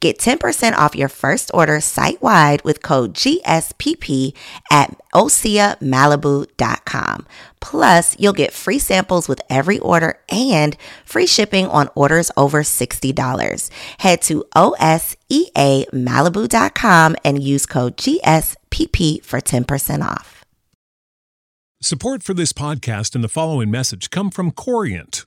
Get 10% off your first order site-wide with code GSPP at OseaMalibu.com. Plus, you'll get free samples with every order and free shipping on orders over $60. Head to OseaMalibu.com and use code GSPP for 10% off. Support for this podcast and the following message come from Corient.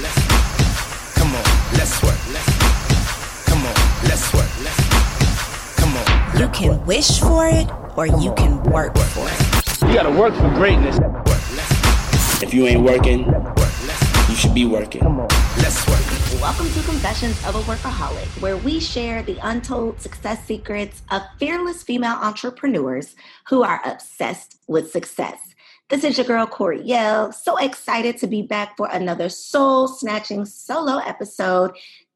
Let's work. Come on, let's work. Come on. You can wish for it or you can work for it. You gotta work for greatness. If you ain't working, you should be working. Come on, let's work. Welcome to Confessions of a Workaholic, where we share the untold success secrets of fearless female entrepreneurs who are obsessed with success. This is your girl, Corrielle. So excited to be back for another soul-snatching solo episode.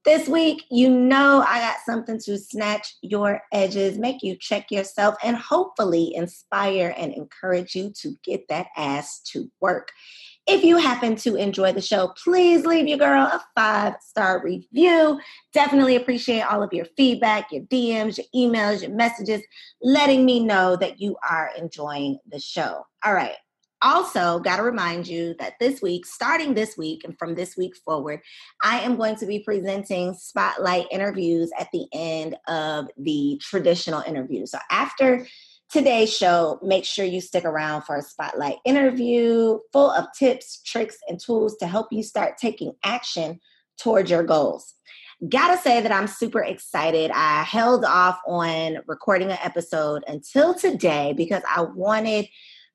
This week, you know I got something to snatch your edges, make you check yourself, and hopefully inspire and encourage you to get that ass to work. If you happen to enjoy the show, please leave your girl a 5-star review. Definitely appreciate all of your feedback, your DMs, your emails, your messages, letting me know that you are enjoying the show. All right. Also, got to remind you that this week, starting this week and from this week forward, I am going to be presenting spotlight interviews at the end of the traditional interview. So after today's show, make sure you stick around for a spotlight interview full of tips, tricks, and tools to help you start taking action towards your goals. Gotta say that I'm super excited. I held off on recording an episode until today because I wanted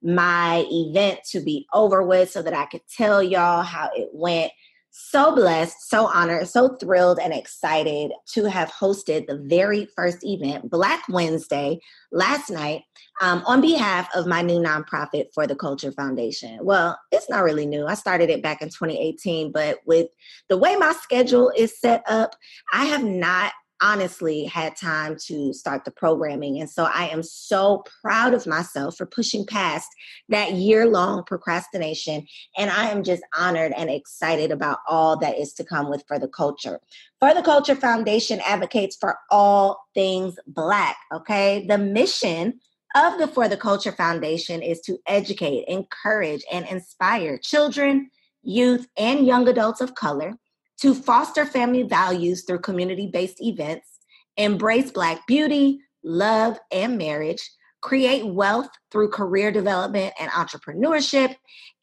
my event to be over with so that I could tell y'all how it went. So blessed, so honored, so thrilled and excited to have hosted the very first event, Black Wednesday, last night on behalf of my new nonprofit, For the Culture Foundation. Well, it's not really new. I started it back in 2018, but with the way my schedule is set up, I have not honestly had time to start the programming. And so I am so proud of myself for pushing past that year-long procrastination. And I am just honored and excited about all that is to come with For the Culture. For the Culture Foundation advocates for all things Black, okay? The mission of the For the Culture Foundation is to educate, encourage, and inspire children, youth, and young adults of color to foster family values through community-based events, embrace Black beauty, love, and marriage, create wealth through career development and entrepreneurship,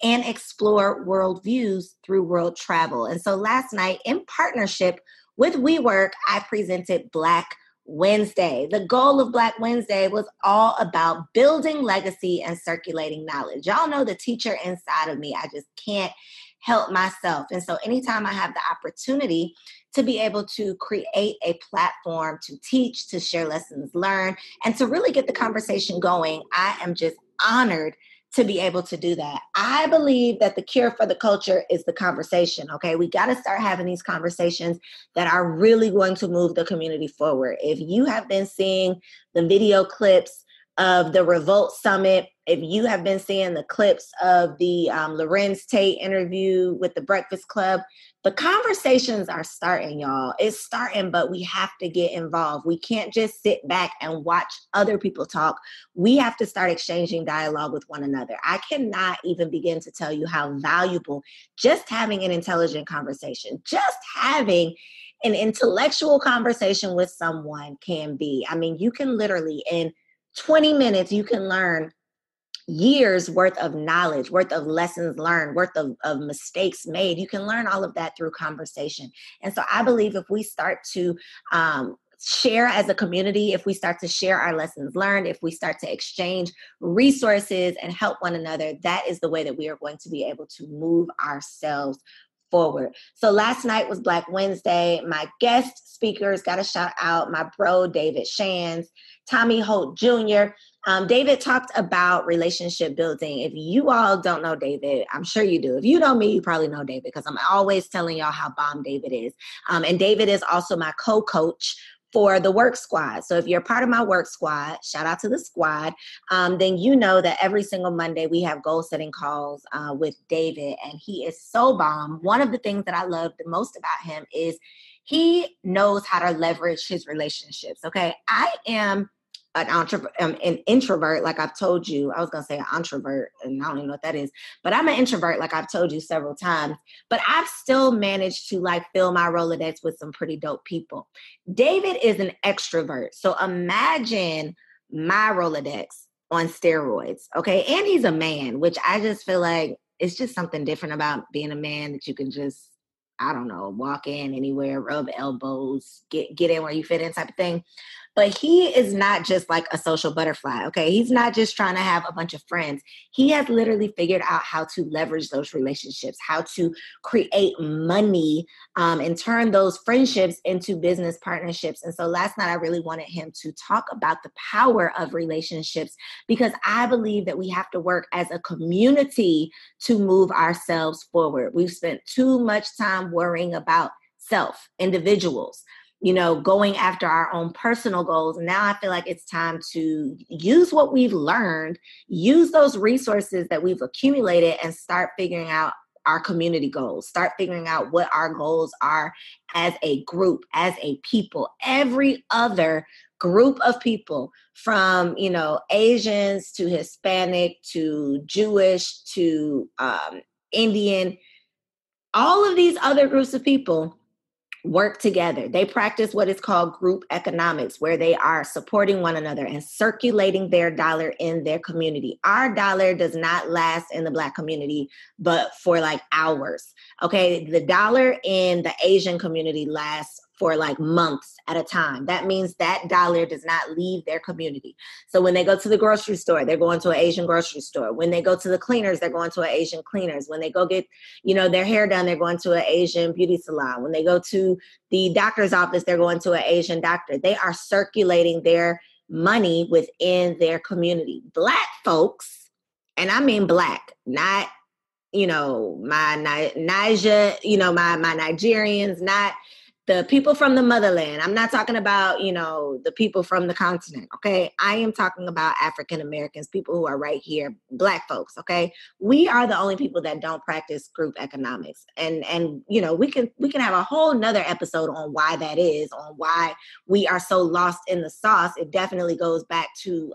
and explore worldviews through world travel. And so last night, in partnership with WeWork, I presented Black Wednesday. The goal of Black Wednesday was all about building legacy and circulating knowledge. Y'all know the teacher inside of me. I just can't help myself. And so anytime I have the opportunity to be able to create a platform to teach, to share lessons learned, and to really get the conversation going, I am just honored to be able to do that. I believe that the cure for the culture is the conversation, okay? We got to start having these conversations that are really going to move the community forward. If you have been seeing the video clips of the Revolt Summit, if you have been seeing the clips of the Lorenz Tate interview with the Breakfast Club, the conversations are starting, y'all. It's starting, but we have to get involved. We can't just sit back and watch other people talk. We have to start exchanging dialogue with one another. I cannot even begin to tell you how valuable just having an intelligent conversation, just having an intellectual conversation with someone can be. I mean, you can literally in 20 minutes, you can learn years worth of knowledge, worth of lessons learned, worth of mistakes made. You can learn all of that through conversation. And so I believe if we start to share as a community, if we start to share our lessons learned, if we start to exchange resources and help one another, that is the way that we are going to be able to move ourselves forward. So last night was Black Wednesday. My guest speakers got a shout out, my bro, David Shands, Tommy Holt Jr. David talked about relationship building. If you all don't know David, I'm sure you do. If you know me, you probably know David because I'm always telling y'all how bomb David is. And David is also my co-coach for the work squad. So if you're part of my work squad, shout out to the squad, then you know that every single Monday we have goal setting calls with David, and he is so bomb. One of the things that I love the most about him is he knows how to leverage his relationships. Okay. I am an introvert, like I've told you. I was going to say an introvert, and I don't even know what that is, but I'm an introvert, like I've told you several times, but I've still managed to like fill my Rolodex with some pretty dope people. David is an extrovert. So imagine my Rolodex on steroids. Okay. And he's a man, which I just feel like it's just something different about being a man that you can just, I don't know, walk in anywhere, rub elbows, get in where you fit in type of thing. But he is not just like a social butterfly, okay? He's not just trying to have a bunch of friends. He has literally figured out how to leverage those relationships, how to create money and turn those friendships into business partnerships. And so last night, I really wanted him to talk about the power of relationships because I believe that we have to work as a community to move ourselves forward. We've spent too much time worrying about self, individuals, you know, going after our own personal goals. Now I feel like it's time to use what we've learned, use those resources that we've accumulated, and start figuring out our community goals, start figuring out what our goals are as a group, as a people. Every other group of people, from, you know, Asians to Hispanic to Jewish to Indian, all of these other groups of people work together. They practice what is called group economics, where they are supporting one another and circulating their dollar in their community. Our dollar does not last in the Black community, but for like hours. Okay. The dollar in the Asian community lasts for like months at a time. That means that dollar does not leave their community. So when they go to the grocery store, they're going to an Asian grocery store. When they go to the cleaners, they're going to an Asian cleaners. When they go get, you know, their hair done, they're going to an Asian beauty salon. When they go to the doctor's office, they're going to an Asian doctor. They are circulating their money within their community. Black folks, and I mean Black, not, you know, my Niger, you know, my Nigerians, not the people from the motherland. I'm not talking about, you know, the people from the continent, okay? I am talking about African Americans, people who are right here, Black folks, okay? We are the only people that don't practice group economics. And you know, we can have a whole nother episode on why that is, on why we are so lost in the sauce. It definitely goes back to,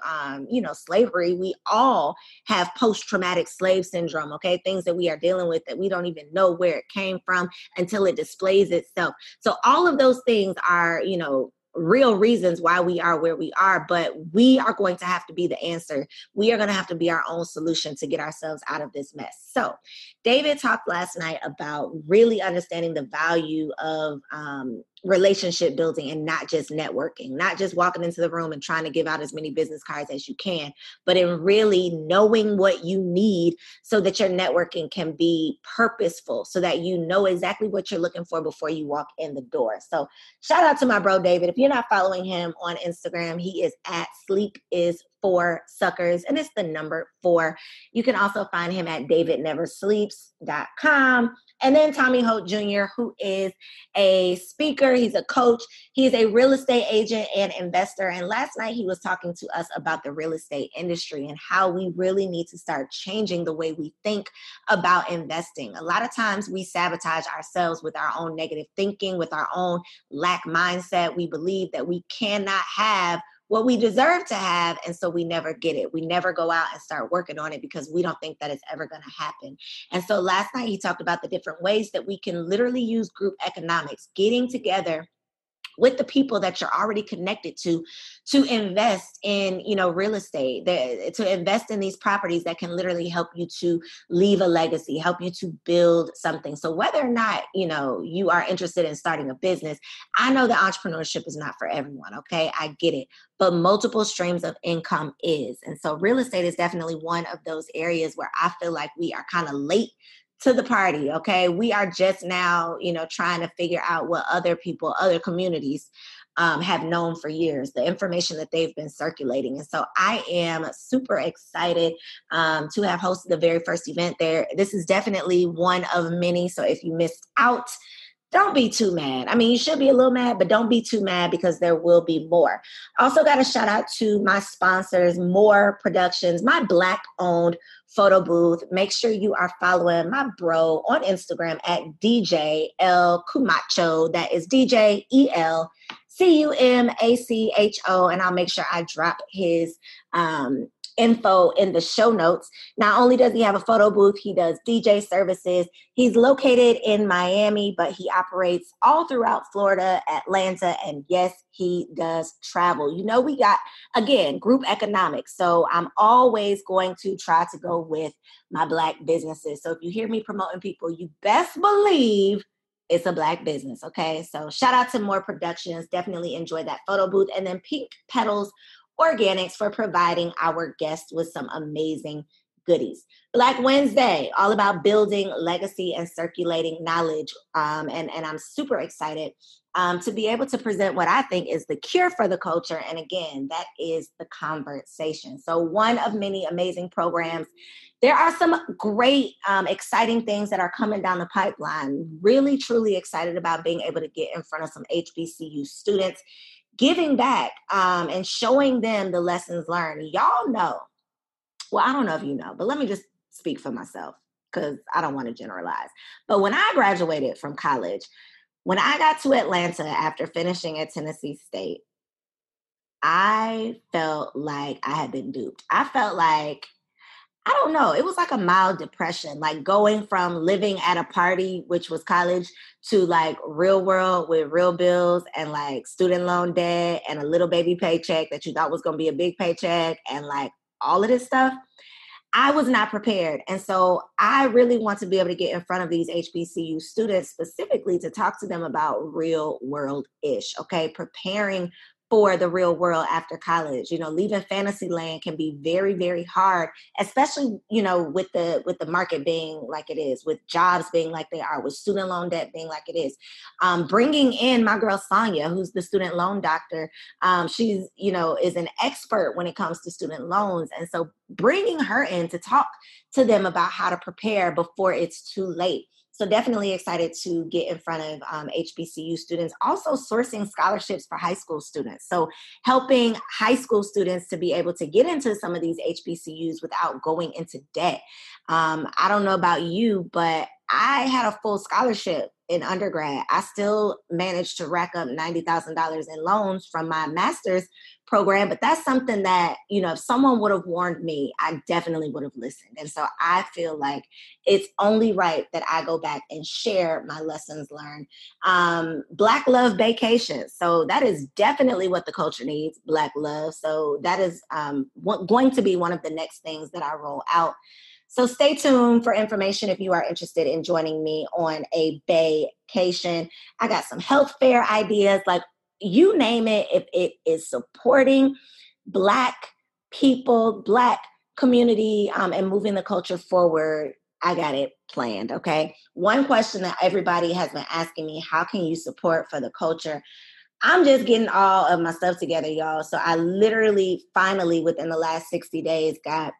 you know, slavery. We all have post-traumatic slave syndrome, okay? Things that we are dealing with that we don't even know where it came from until it displays itself. So all of those things are, you know, real reasons why we are where we are, but we are going to have to be the answer. We are going to have to be our own solution to get ourselves out of this mess. So David talked last night about really understanding the value of relationship building and not just networking, not just walking into the room and trying to give out as many business cards as you can, but in really knowing what you need so that your networking can be purposeful, so that you know exactly what you're looking for before you walk in the door. So shout out to my bro, David. If you're not following him on Instagram, he is at Sleep Is 4 Suckers, and it's the number 4. You can also find him at davidneversleeps.com. And then Tommy Holt Jr., who is a speaker, he's a coach, he's a real estate agent and investor. And last night he was talking to us about the real estate industry and how we really need to start changing the way we think about investing. A lot of times we sabotage ourselves with our own negative thinking, with our own lack mindset. We believe that we cannot have what we deserve to have, and so we never get it. We never go out and start working on it because we don't think that it's ever going to happen. And so last night he talked about the different ways that we can literally use group economics, getting together with the people that you're already connected to invest in, you know, real estate, to invest in these properties that can literally help you to leave a legacy, help you to build something. So whether or not, you know, you are interested in starting a business, I know that entrepreneurship is not for everyone. Okay. I get it. But multiple streams of income is. And so real estate is definitely one of those areas where I feel like we are kind of late to the party, okay? We are just now, you know, trying to figure out what other people, other communities have known for years, the information that they've been circulating. And so I am super excited to have hosted the very first event there. This is definitely one of many. So if you missed out, don't be too mad. I mean, you should be a little mad, but don't be too mad because there will be more. Also got a shout out to my sponsors, More Productions, my Black-owned photo booth. Make sure you are following my bro on Instagram at DJ El Cumacho. That is DJ E-L C-U-M-A-C-H-O. And I'll make sure I drop his info in the show notes. Not only does he have a photo booth, he does DJ services. He's located in Miami, but he operates all throughout Florida, Atlanta, and yes, he does travel. You know, we got, again, group economics. So I'm always going to try to go with my Black businesses. So if you hear me promoting people, you best believe it's a Black business, okay? So shout out to More Productions. Definitely enjoy that photo booth. And then Pink Petals Organics for providing our guests with some amazing goodies. Black Wednesday, all about building legacy and circulating knowledge. And I'm super excited to be able to present what I think is the cure for the culture. And again, that is the conversation. So one of many amazing programs. There are some great, exciting things that are coming down the pipeline. Really, truly excited about being able to get in front of some HBCU students, giving back and showing them the lessons learned. Y'all know, well, I don't know if you know, but let me just speak for myself because I don't want to generalize. But when I graduated from college, when I got to Atlanta after finishing at Tennessee State, I felt like I had been duped. I felt like, I don't know, it was like a mild depression, like going from living at a party, which was college, to like real world with real bills and like student loan debt and a little baby paycheck that you thought was going to be a big paycheck and like all of this stuff. I was not prepared. And so I really want to be able to get in front of these HBCU students specifically to talk to them about real world-ish, okay? Preparing for the real world after college. You know, leaving fantasy land can be very, very hard, especially, you know, with the market being like it is, with jobs being like they are, with student loan debt being like it is. Bringing in my girl, Sonya, who's the student loan doctor. She's, you know, is an expert when it comes to student loans. And so bringing her in to talk to them about how to prepare before it's too late. So definitely excited to get in front of HBCU students, also sourcing scholarships for high school students. So helping high school students to be able to get into some of these HBCUs without going into debt. I don't know about you, but I had a full scholarship in undergrad. I still managed to rack up $90,000 in loans from my master's program, but that's something that, you know, if someone would have warned me, I definitely would have listened. And so I feel like it's only right that I go back and share my lessons learned. Black Love Vacations. So that is definitely what the culture needs, Black Love. So that is going to be one of the next things that I roll out. So stay tuned for information if you are interested in joining me on a vacation. I got some health fair ideas, like you name it, if it is supporting Black people, Black community, and moving the culture forward, I got it planned, okay? One question that everybody has been asking me, how can you support for the culture? I'm just getting all of my stuff together, y'all. So I literally, finally, within the last 60 days, got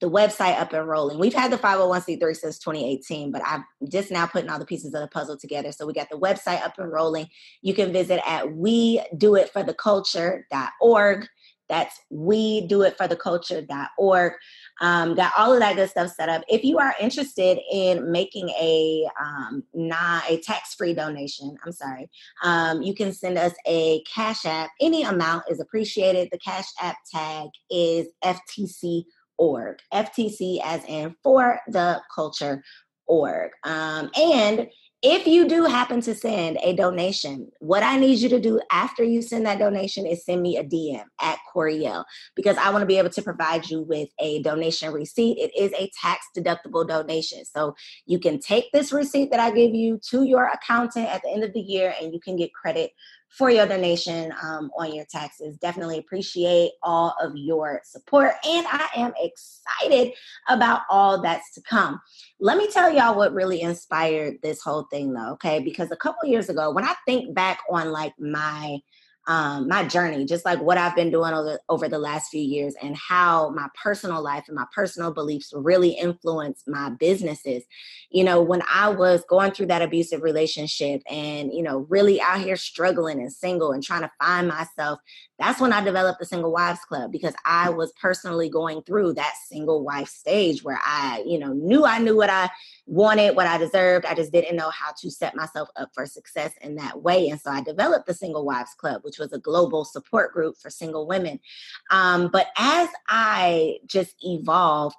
the website up and rolling. We've had the 501c3 since 2018, but I'm just now putting all the pieces of the puzzle together. So we got the website up and rolling. You can visit at WeDoItForTheCulture.org. That's WeDoItForTheCulture.org. Got all of that good stuff set up. If you are interested in making a tax-free donation, you can send us a Cash App. Any amount is appreciated. The Cash App tag is FTC.org. FTC as in for the culture.org. And if you do happen to send a donation, what I need you to do after you send that donation is send me a DM at Corrielle, because I want to be able to provide you with a donation receipt. It is a tax-deductible donation. So you can take this receipt that I give you to your accountant at the end of the year, and you can get credit for your donation on your taxes. Definitely appreciate all of your support. And I am excited about all that's to come. Let me tell y'all what really inspired this whole thing though, okay? Because a couple years ago, when I think back on like my journey, just like what I've been doing over the last few years and how my personal life and my personal beliefs really influenced my businesses. You know, when I was going through that abusive relationship and, you know, really out here struggling and single and trying to find myself, that's when I developed the Single Wives Club, because I was personally going through that single wife stage where I, you know, knew I knew what I wanted, what I deserved. I just didn't know how to set myself up for success in that way. And so I developed the Single Wives Club, which was a global support group for single women. But as I just evolved,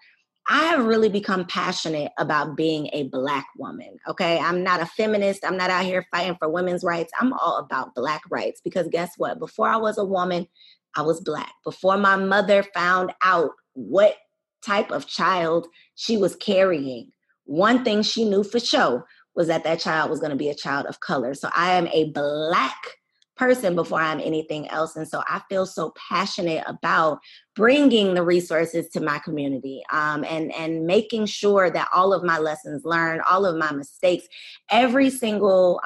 I have really become passionate about being a Black woman, okay? I'm not a feminist. I'm not out here fighting for women's rights. I'm all about Black rights, because guess what? Before I was a woman, I was Black. Before my mother found out what type of child she was carrying, one thing she knew for sure was that that child was going to be a child of color. So I am a Black person before I'm anything else. And so I feel so passionate about bringing the resources to my community and making sure that all of my lessons learned, all of my mistakes, every single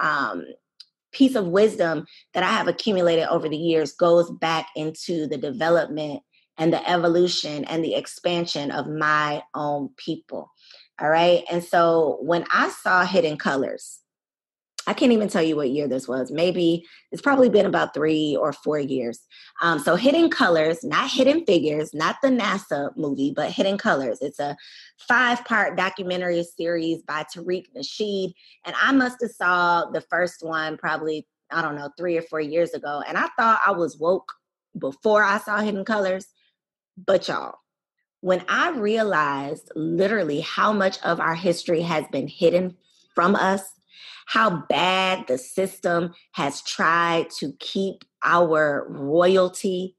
piece of wisdom that I have accumulated over the years goes back into the development and the evolution and the expansion of my own people. All right. And so when I saw Hidden Colors, I can't even tell you what year this was. Maybe it's probably been about 3 or 4 years. So Hidden Colors, not Hidden Figures, not the NASA movie, but Hidden Colors. It's a 5-part documentary series by Tariq Nasheed. And I must have saw the first one probably, 3 or 4 years ago. And I thought I was woke before I saw Hidden Colors. But y'all, when I realized literally how much of our history has been hidden from us, how bad the system has tried to keep our royalty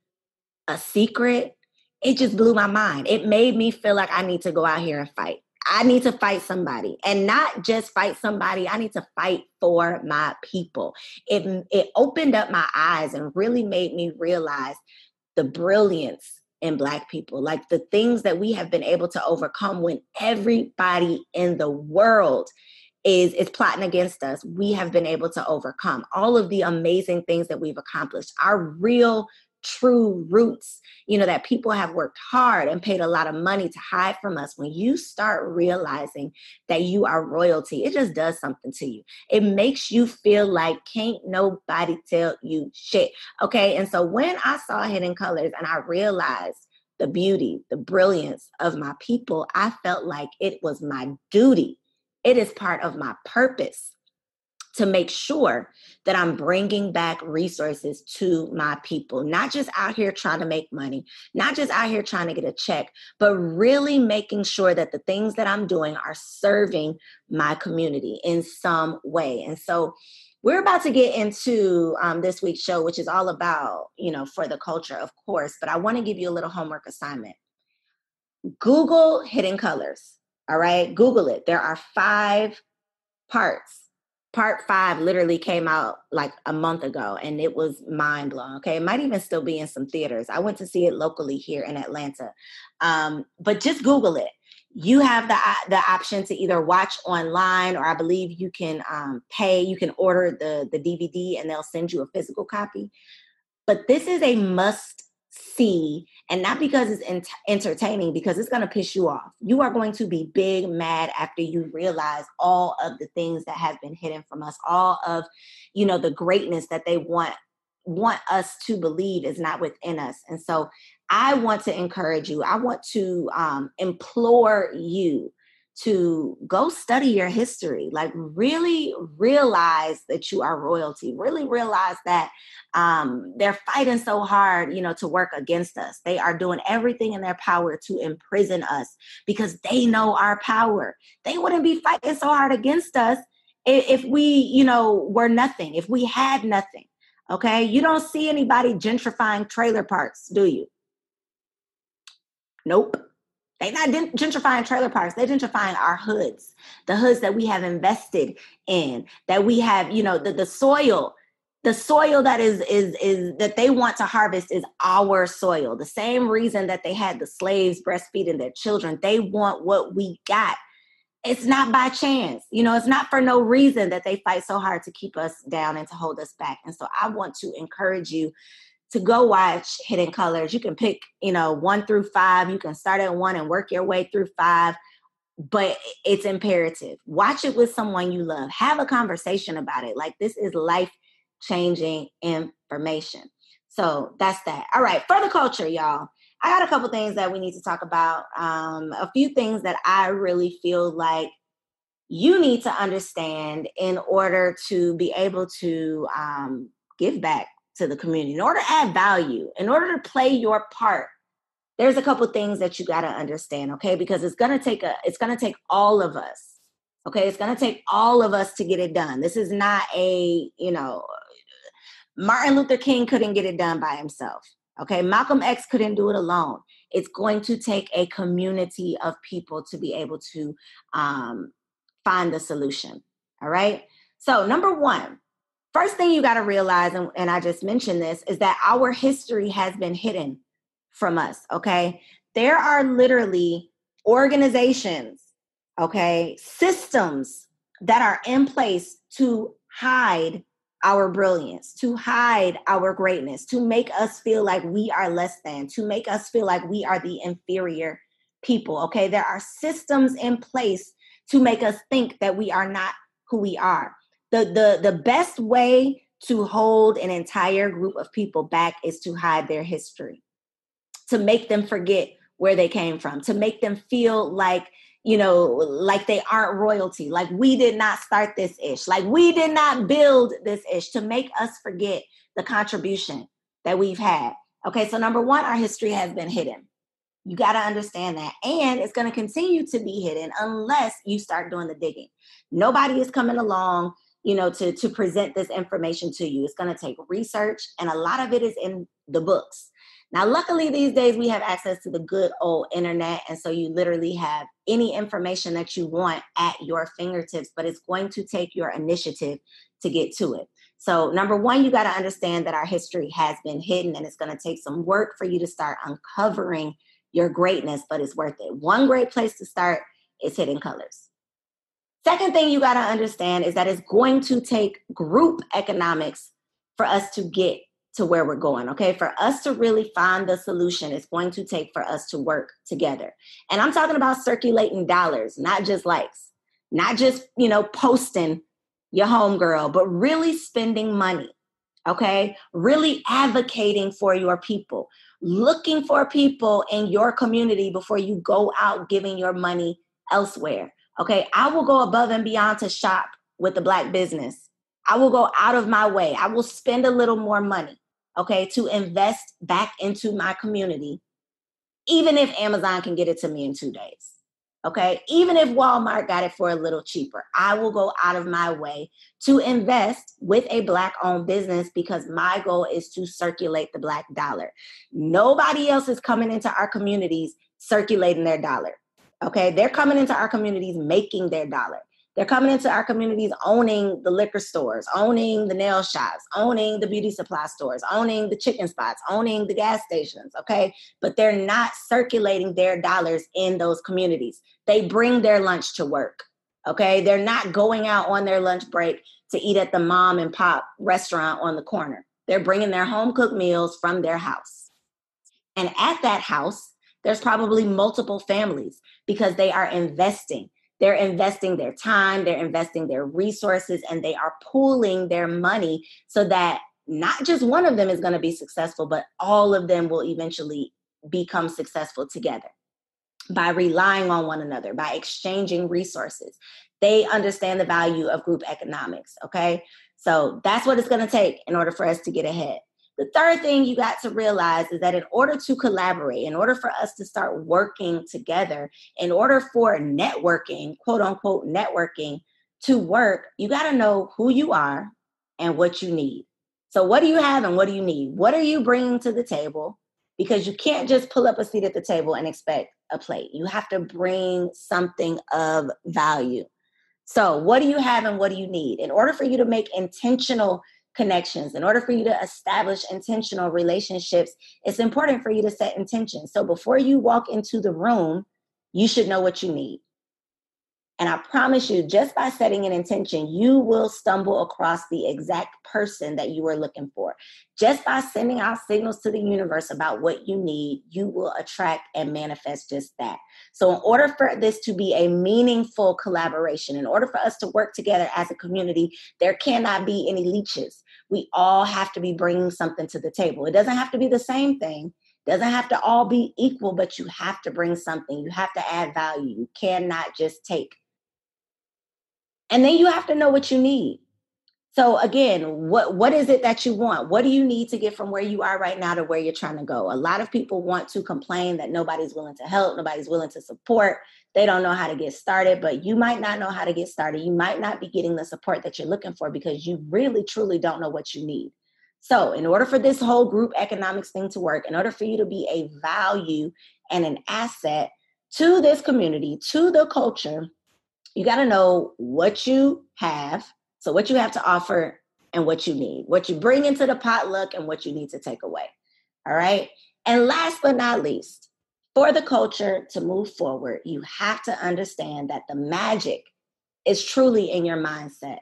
a secret, it just blew my mind. It made me feel like I need to go out here and fight. I need to fight somebody, and not just fight somebody. I need to fight for my people. It opened up my eyes and really made me realize the brilliance in Black people, like the things that we have been able to overcome when everybody in the world is plotting against us. We have been able to overcome all of the amazing things that we've accomplished. Our real, true roots, you know, that people have worked hard and paid a lot of money to hide from us. When you start realizing that you are royalty, it just does something to you. It makes you feel like can't nobody tell you shit. Okay. And so when I saw Hidden Colors and I realized the beauty, the brilliance of my people, I felt like it was my duty. It is part of my purpose to make sure that I'm bringing back resources to my people, not just out here trying to make money, not just out here trying to get a check, but really making sure that the things that I'm doing are serving my community in some way. And so we're about to get into this week's show, which is all about, you know, for the culture, of course, but I want to give you a little homework assignment. Google Hidden Colors. All right, Google it. There are 5 parts. Part 5 literally came out like a month ago, and it was mind blowing. Okay, it might even still be in some theaters. I went to see it locally here in Atlanta, but just Google it. you have the option to either watch online, or I believe you can pay, you can order the DVD and they'll send you a physical copy. But this is a must see, and not because it's entertaining, because it's going to piss you off. You are going to be big mad after you realize all of the things that have been hidden from us, all of, you know, the greatness that they want us to believe is not within us. And so I want to encourage you. I want to implore you to go study your history, like really realize that you are royalty, really realize that they're fighting so hard, you know, to work against us. They are doing everything in their power to imprison us because they know our power. They wouldn't be fighting so hard against us if we, you know, were nothing, if we had nothing. Okay, you don't see anybody gentrifying trailer parks, do you? Nope. They're not gentrifying trailer parks. They're gentrifying our hoods, the hoods that we have invested in, that we have, you know, the soil that is that they want to harvest is our soil. The same reason that they had the slaves breastfeeding their children. They want what we got. It's not by chance, you know, it's not for no reason that they fight so hard to keep us down and to hold us back. And so I want to encourage you to go watch Hidden Colors. You can pick, you know, 1 through 5. You can start at 1 and work your way through 5, but it's imperative. Watch it with someone you love. Have a conversation about it. Like, this is life-changing information. So that's that. All right. For the culture, y'all. I got a couple things that we need to talk about. A few things that I really feel like you need to understand in order to be able to give back to the community, in order to add value, in order to play your part. There's a couple things that you got to understand, okay? Because it's gonna take all of us, okay? It's gonna take all of us to get it done. This is not a, you know, Martin Luther King couldn't get it done by himself. Okay, Malcolm X couldn't do it alone. It's going to take a community of people to be able to find the solution, all right? So number one, first thing you gotta realize, and I just mentioned this, is that our history has been hidden from us, okay? There are literally organizations, okay, systems that are in place to hide our brilliance, to hide our greatness, to make us feel like we are less than, to make us feel like we are the inferior people, okay? There are systems in place to make us think that we are not who we are. The best way to hold an entire group of people back is to hide their history, to make them forget where they came from, to make them feel like, you know, like they aren't royalty, like we did not start this ish, like we did not build this ish, to make us forget the contribution that we've had. Okay, so number one, our history has been hidden. You got to understand that. And it's going to continue to be hidden unless you start doing the digging. Nobody is coming along, you know, to present this information to you. It's going to take research, and a lot of it is in the books. Now, luckily, these days we have access to the good old internet. And so you literally have any information that you want at your fingertips, but it's going to take your initiative to get to it. So number one, you got to understand that our history has been hidden, and it's going to take some work for you to start uncovering your greatness, but it's worth it. One great place to start is Hidden Colors. Second thing you got to understand is that it's going to take group economics for us to get to where we're going, okay? For us to really find the solution, it's going to take for us to work together. And I'm talking about circulating dollars, not just likes, not just, you know, posting your homegirl, but really spending money, okay? Really advocating for your people, looking for people in your community before you go out giving your money elsewhere, okay? I will go above and beyond to shop with the Black business. I will go out of my way. I will spend a little more money, okay, to invest back into my community, even if Amazon can get it to me in 2 days, okay? Even if Walmart got it for a little cheaper, I will go out of my way to invest with a Black-owned business because my goal is to circulate the Black dollar. Nobody else is coming into our communities circulating their dollar, okay? They're coming into our communities making their dollar. They're coming into our communities owning the liquor stores, owning the nail shops, owning the beauty supply stores, owning the chicken spots, owning the gas stations, okay? But they're not circulating their dollars in those communities. They bring their lunch to work, okay? They're not going out on their lunch break to eat at the mom and pop restaurant on the corner. They're bringing their home-cooked meals from their house. And at that house, there's probably multiple families because they are investing. They're investing their time, they're investing their resources, and they are pooling their money so that not just one of them is going to be successful, but all of them will eventually become successful together by relying on one another, by exchanging resources. They understand the value of group economics, okay? So that's what it's going to take in order for us to get ahead. The third thing you got to realize is that in order to collaborate, in order for us to start working together, in order for networking, quote unquote networking, to work, you got to know who you are and what you need. So what do you have and what do you need? What are you bringing to the table? Because you can't just pull up a seat at the table and expect a plate. You have to bring something of value. So what do you have and what do you need? In order for you to make intentional connections, in order for you to establish intentional relationships, it's important for you to set intentions. So before you walk into the room, you should know what you need. And I promise you, just by setting an intention, you will stumble across the exact person that you are looking for. Just by sending out signals to the universe about what you need, you will attract and manifest just that. So in order for this to be a meaningful collaboration, in order for us to work together as a community, there cannot be any leeches. We all have to be bringing something to the table. It doesn't have to be the same thing. Doesn't have to all be equal, but you have to bring something. You have to add value. You cannot just take. And then you have to know what you need. So again, what is it that you want? What do you need to get from where you are right now to where you're trying to go? A lot of people want to complain that nobody's willing to help, nobody's willing to support. They don't know how to get started, but you might not know how to get started. You might not be getting the support that you're looking for because you really, truly don't know what you need. So in order for this whole group economics thing to work, in order for you to be a value and an asset to this community, to the culture, you got to know what you have. So what you have to offer and what you need, what you bring into the potluck and what you need to take away. All right. And last but not least, for the culture to move forward, you have to understand that the magic is truly in your mindset.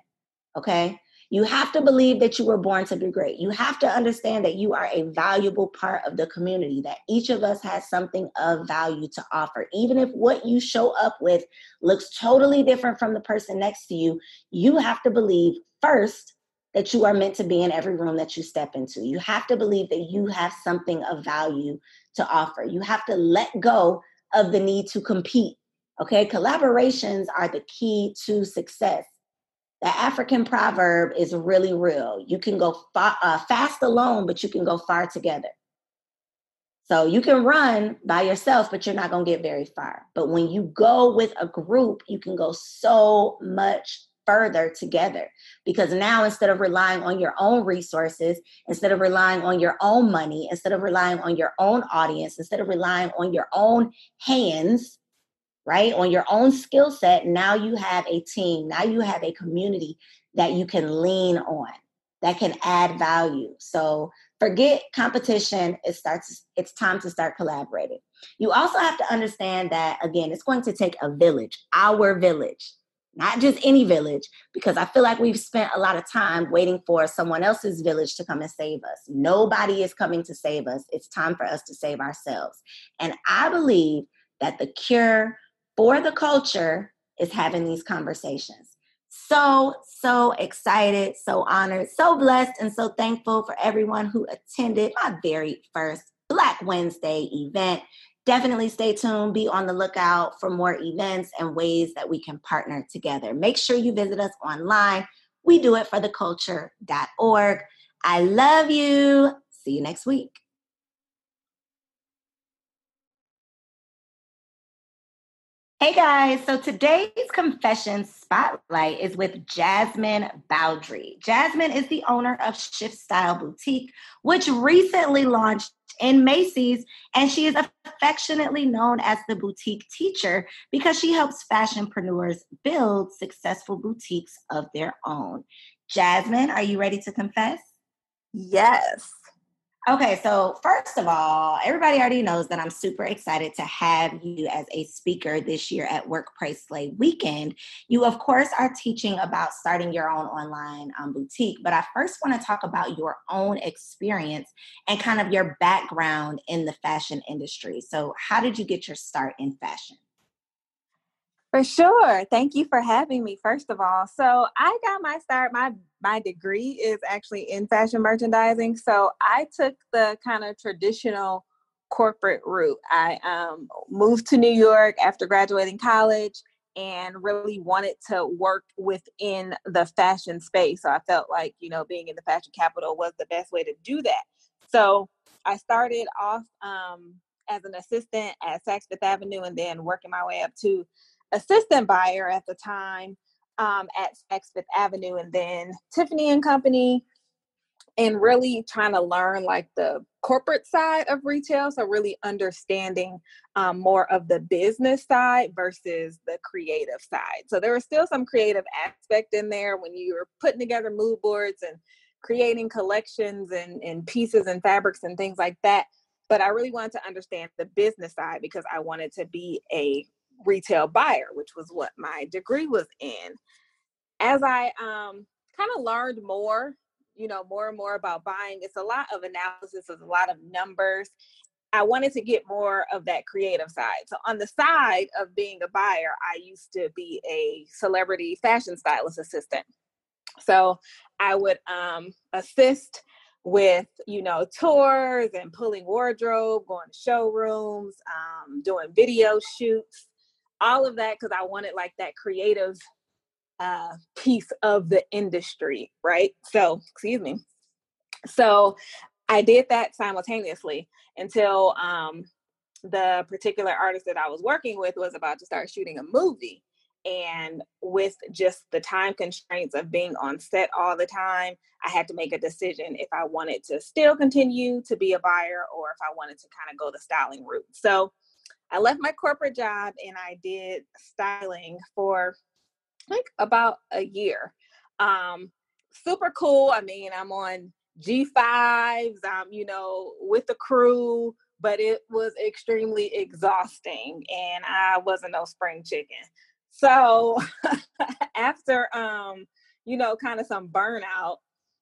Okay. You have to believe that you were born to be great. You have to understand that you are a valuable part of the community, that each of us has something of value to offer. Even if what you show up with looks totally different from the person next to you, you have to believe first that you are meant to be in every room that you step into. You have to believe that you have something of value to offer. You have to let go of the need to compete, okay? Collaborations are the key to success. The African proverb is really real. You can go fast alone, but you can go far together. So you can run by yourself, but you're not going to get very far. But when you go with a group, you can go so much further together. Because now instead of relying on your own resources, instead of relying on your own money, instead of relying on your own audience, instead of relying on your own hands, right? On your own skill set, now you have a team, now you have a community that you can lean on, that can add value. So forget competition, it's time to start collaborating. You also have to understand that, again, it's going to take a village, our village, not just any village, because I feel like we've spent a lot of time waiting for someone else's village to come and save us. Nobody is coming to save us. It's time for us to save ourselves. And I believe that the cure for the culture is having these conversations. So excited, so honored, so blessed, and so thankful for everyone who attended my very first Black Wednesday event. Definitely stay tuned, be on the lookout for more events and ways that we can partner together. Make sure you visit us online. We do it for theculture.org. I love you. See you next week. Hey guys, so today's Confession Spotlight is with Jasmine Bowdry. Jasmine is the owner of Shift Style Boutique, which recently launched in Macy's, and she is affectionately known as the boutique teacher because she helps fashionpreneurs build successful boutiques of their own. Jasmine, are you ready to confess? Yes. Okay, so first of all, everybody already knows that I'm super excited to have you as a speaker this year at Work Pray Slay Weekend. You, of course, are teaching about starting your own online boutique, but I first want to talk about your own experience and kind of your background in the fashion industry. So how did you get your start in fashion? For sure. Thank you for having me, first of all. So I got my start, my degree is actually in fashion merchandising. So I took the kind of traditional corporate route. I moved to New York after graduating college and really wanted to work within the fashion space. So I felt like, you know, being in the fashion capital was the best way to do that. So I started off as an assistant at Saks Fifth Avenue and then working my way up to assistant buyer at the time at Saks Fifth Avenue and then Tiffany and Company, and really trying to learn like the corporate side of retail. So really understanding more of the business side versus the creative side. So there was still some creative aspect in there when you were putting together mood boards and creating collections and pieces and fabrics and things like that. But I really wanted to understand the business side because I wanted to be a retail buyer, which was what my degree was in. As I kind of learned more, you know, more and more about buying, it's a lot of analysis, it's a lot of numbers. I wanted to get more of that creative side. So on the side of being a buyer, I used to be a celebrity fashion stylist assistant. So I would assist with, you know, tours and pulling wardrobe, going to showrooms, doing video shoots, all of that, because I wanted like that creative piece of the industry, right? So, excuse me. So I did that simultaneously until the particular artist that I was working with was about to start shooting a movie. And with just the time constraints of being on set all the time, I had to make a decision if I wanted to still continue to be a buyer or if I wanted to kind of go the styling route. So I left my corporate job and I did styling for like about a year. Super cool. I mean, I'm on G5s, I'm, you know, with the crew, but it was extremely exhausting and I wasn't no spring chicken. So after, you know, kind of some burnout,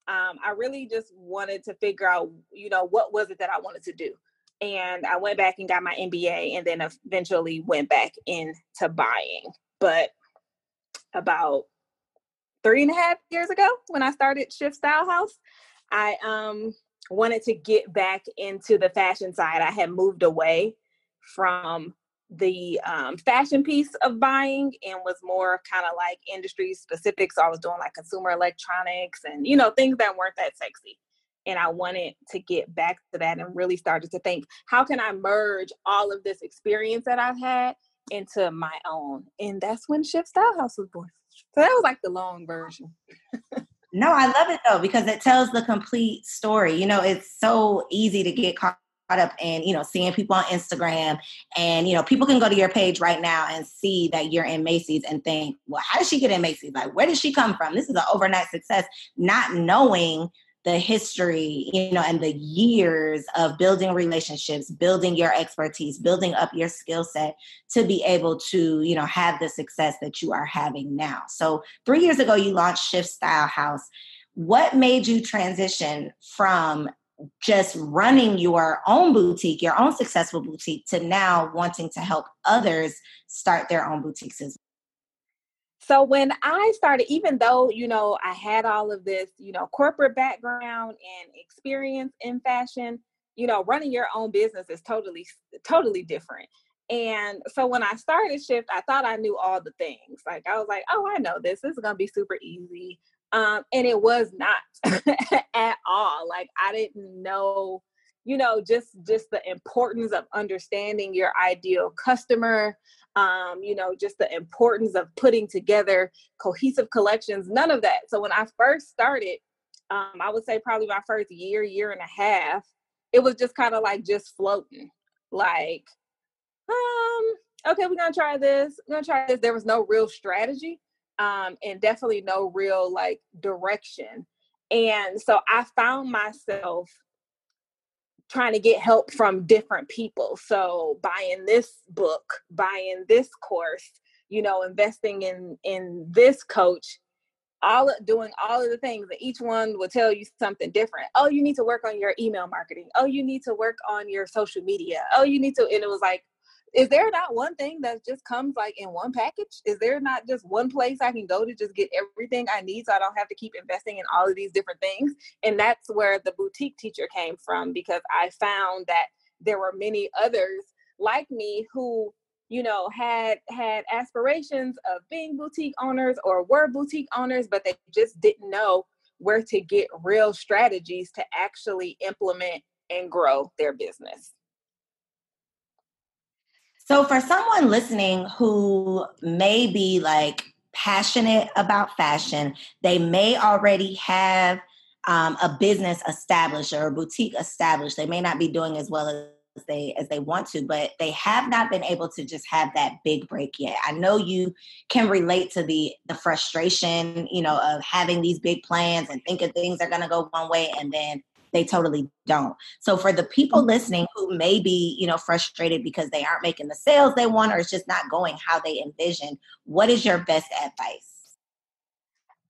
I really just wanted to figure out, you know, what was it that I wanted to do? And I went back and got my MBA and then eventually went back into buying. But about 3.5 years ago, when I started Shift Style House, I wanted to get back into the fashion side. I had moved away from the fashion piece of buying and was more kind of like industry specific. So I was doing like consumer electronics and, you know, things that weren't that sexy. And I wanted to get back to that and really started to think, how can I merge all of this experience that I've had into my own? And that's when Shift Style House was born. So that was like the long version. No, I love it though, because it tells the complete story. You know, it's so easy to get caught up in, you know, seeing people on Instagram, and, you know, people can go to your page right now and see that you're in Macy's and think, well, how did she get in Macy's? Like, where did she come from? This is an overnight success, not knowing the history, you know, and the years of building relationships, building your expertise, building up your skill set to be able to, you know, have the success that you are having now. So 3 years ago, you launched Shift Style House. What made you transition from just running your own boutique, your own successful boutique, to now wanting to help others start their own boutiques as well? So when I started, even though, you know, I had all of this, you know, corporate background and experience in fashion, you know, running your own business is totally different. And so when I started Shift, I thought I knew all the things. Like, I was like, oh, I know this. This is going to be super easy. And it was not at all. Like, I didn't know, you know, just the importance of understanding your ideal customer, you know, just the importance of putting together cohesive collections, none of that. So when I first started, I would say probably my first year and a half, it was just kind of like just floating, like, okay, we're going to try this. There was no real strategy, and definitely no real like direction. And so I found myself trying to get help from different people. So buying this book, buying this course, you know, investing in this coach, doing all of the things, and each one will tell you something different. Oh, you need to work on your email marketing. Oh, you need to work on your social media. Oh, you need to, and it was like, is there not one thing that just comes like in one package? Is there not just one place I can go to just get everything I need so I don't have to keep investing in all of these different things? And that's where the boutique teacher came from, because I found that there were many others like me who, you know, had aspirations of being boutique owners or were boutique owners, but they just didn't know where to get real strategies to actually implement and grow their business. So for someone listening who may be like passionate about fashion, they may already have a business established or a boutique established. They may not be doing as well as they want to, but they have not been able to just have that big break yet. I know you can relate to the frustration, you know, of having these big plans and thinking things are going to go one way and then they totally don't. So for the people listening who may be, you know, frustrated because they aren't making the sales they want, or it's just not going how they envisioned, what is your best advice?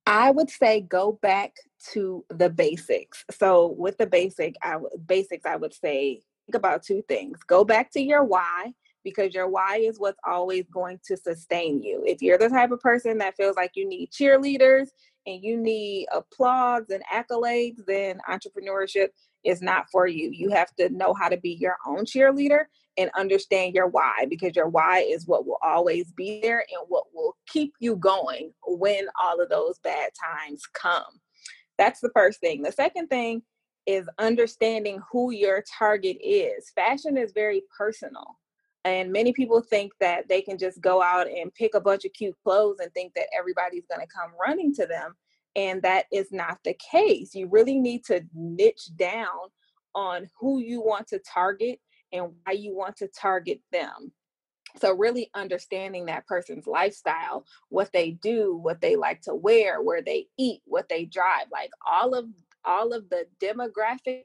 I would say go back to the basics. So with the basics, I would say, think about two things. Go back to your why, because your why is what's always going to sustain you. If you're the type of person that feels like you need cheerleaders and you need applause and accolades, then entrepreneurship is not for you. You have to know how to be your own cheerleader and understand your why, because your why is what will always be there and what will keep you going when all of those bad times come. That's the first thing. The second thing is understanding who your target is. Fashion is very personal, and many people think that they can just go out and pick a bunch of cute clothes and think that everybody's going to come running to them, and that is not the case. You really need to niche down on who you want to target and why you want to target them. So really understanding that person's lifestyle, what they do, what they like to wear, where they eat, what they drive, like all of the demographic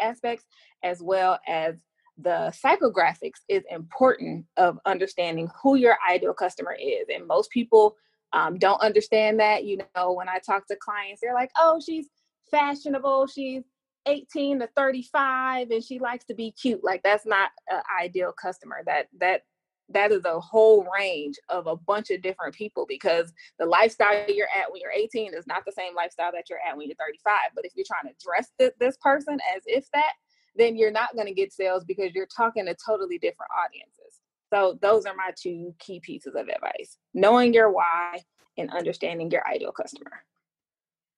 aspects, as well as the psychographics, is important of understanding who your ideal customer is. And most people don't understand that. You know, when I talk to clients, they're like, oh, she's fashionable, she's 18 to 35, and she likes to be cute. Like, that's not an ideal customer. That is a whole range of a bunch of different people, because the lifestyle you're at when you're 18 is not the same lifestyle that you're at when you're 35. But if you're trying to dress this person as if that, then you're not going to get sales, because you're talking to totally different audiences. So those are my two key pieces of advice: knowing your why and understanding your ideal customer.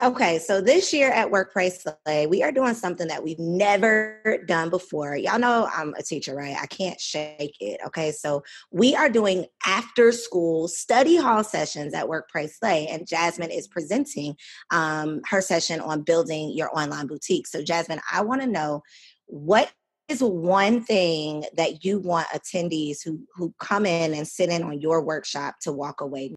Okay, so this year at Work Pray Slay, we are doing something that we've never done before. Y'all know I'm a teacher, right? I can't shake it, okay? So we are doing after-school study hall sessions at Work Pray Slay, and Jasmine is presenting her session on building your online boutique. So Jasmine, I want to know, what is one thing that you want attendees who come in and sit in on your workshop to walk away with?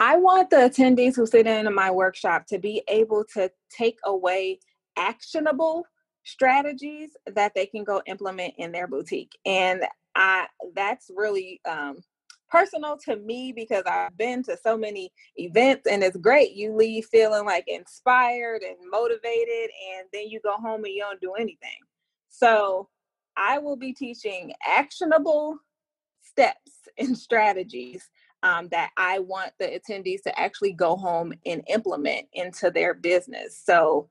I want the attendees who sit in my workshop to be able to take away actionable strategies that they can go implement in their boutique. And that's really personal to me, because I've been to so many events, and it's great. You leave feeling like inspired and motivated, and then you go home and you don't do anything. So I will be teaching actionable steps and strategies that I want the attendees to actually go home and implement into their business. So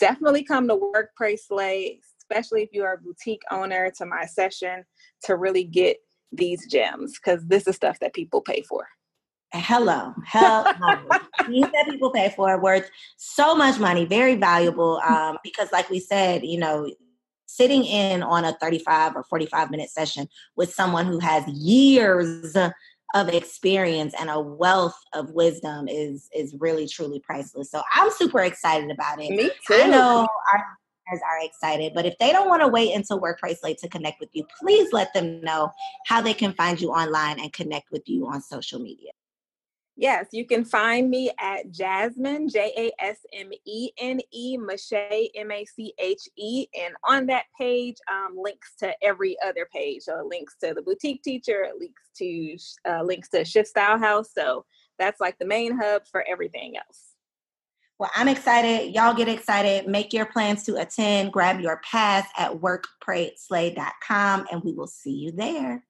definitely come to Work, Pray, Slay, especially if you are a boutique owner, to my session to really get these gems, because this is stuff that people pay for. Hello. Things that people pay for are worth so much money, very valuable, because like we said, you know, sitting in on a 35 or 45 minute session with someone who has years of experience and a wealth of wisdom is really, truly priceless. So I'm super excited about it. Me too. I know our listeners are excited, but if they don't want to wait until Work Pray Slay to connect with you, please let them know how they can find you online and connect with you on social media. Yes, you can find me at Jasmine, Jasmene, Mache, Mache. And on that page, links to every other page. So links to the boutique teacher, links to Shift Style House. So that's like the main hub for everything else. Well, I'm excited. Y'all get excited. Make your plans to attend. Grab your pass at workprayslay.com, and we will see you there.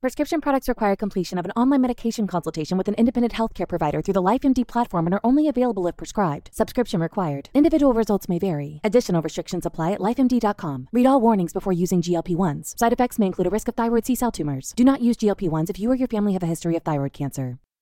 Prescription products require completion of an online medication consultation with an independent healthcare provider through the LifeMD platform and are only available if prescribed. Subscription required. Individual results may vary. Additional restrictions apply at LifeMD.com. Read all warnings before using GLP-1s. Side effects may include a risk of thyroid C-cell tumors. Do not use GLP-1s if you or your family have a history of thyroid cancer.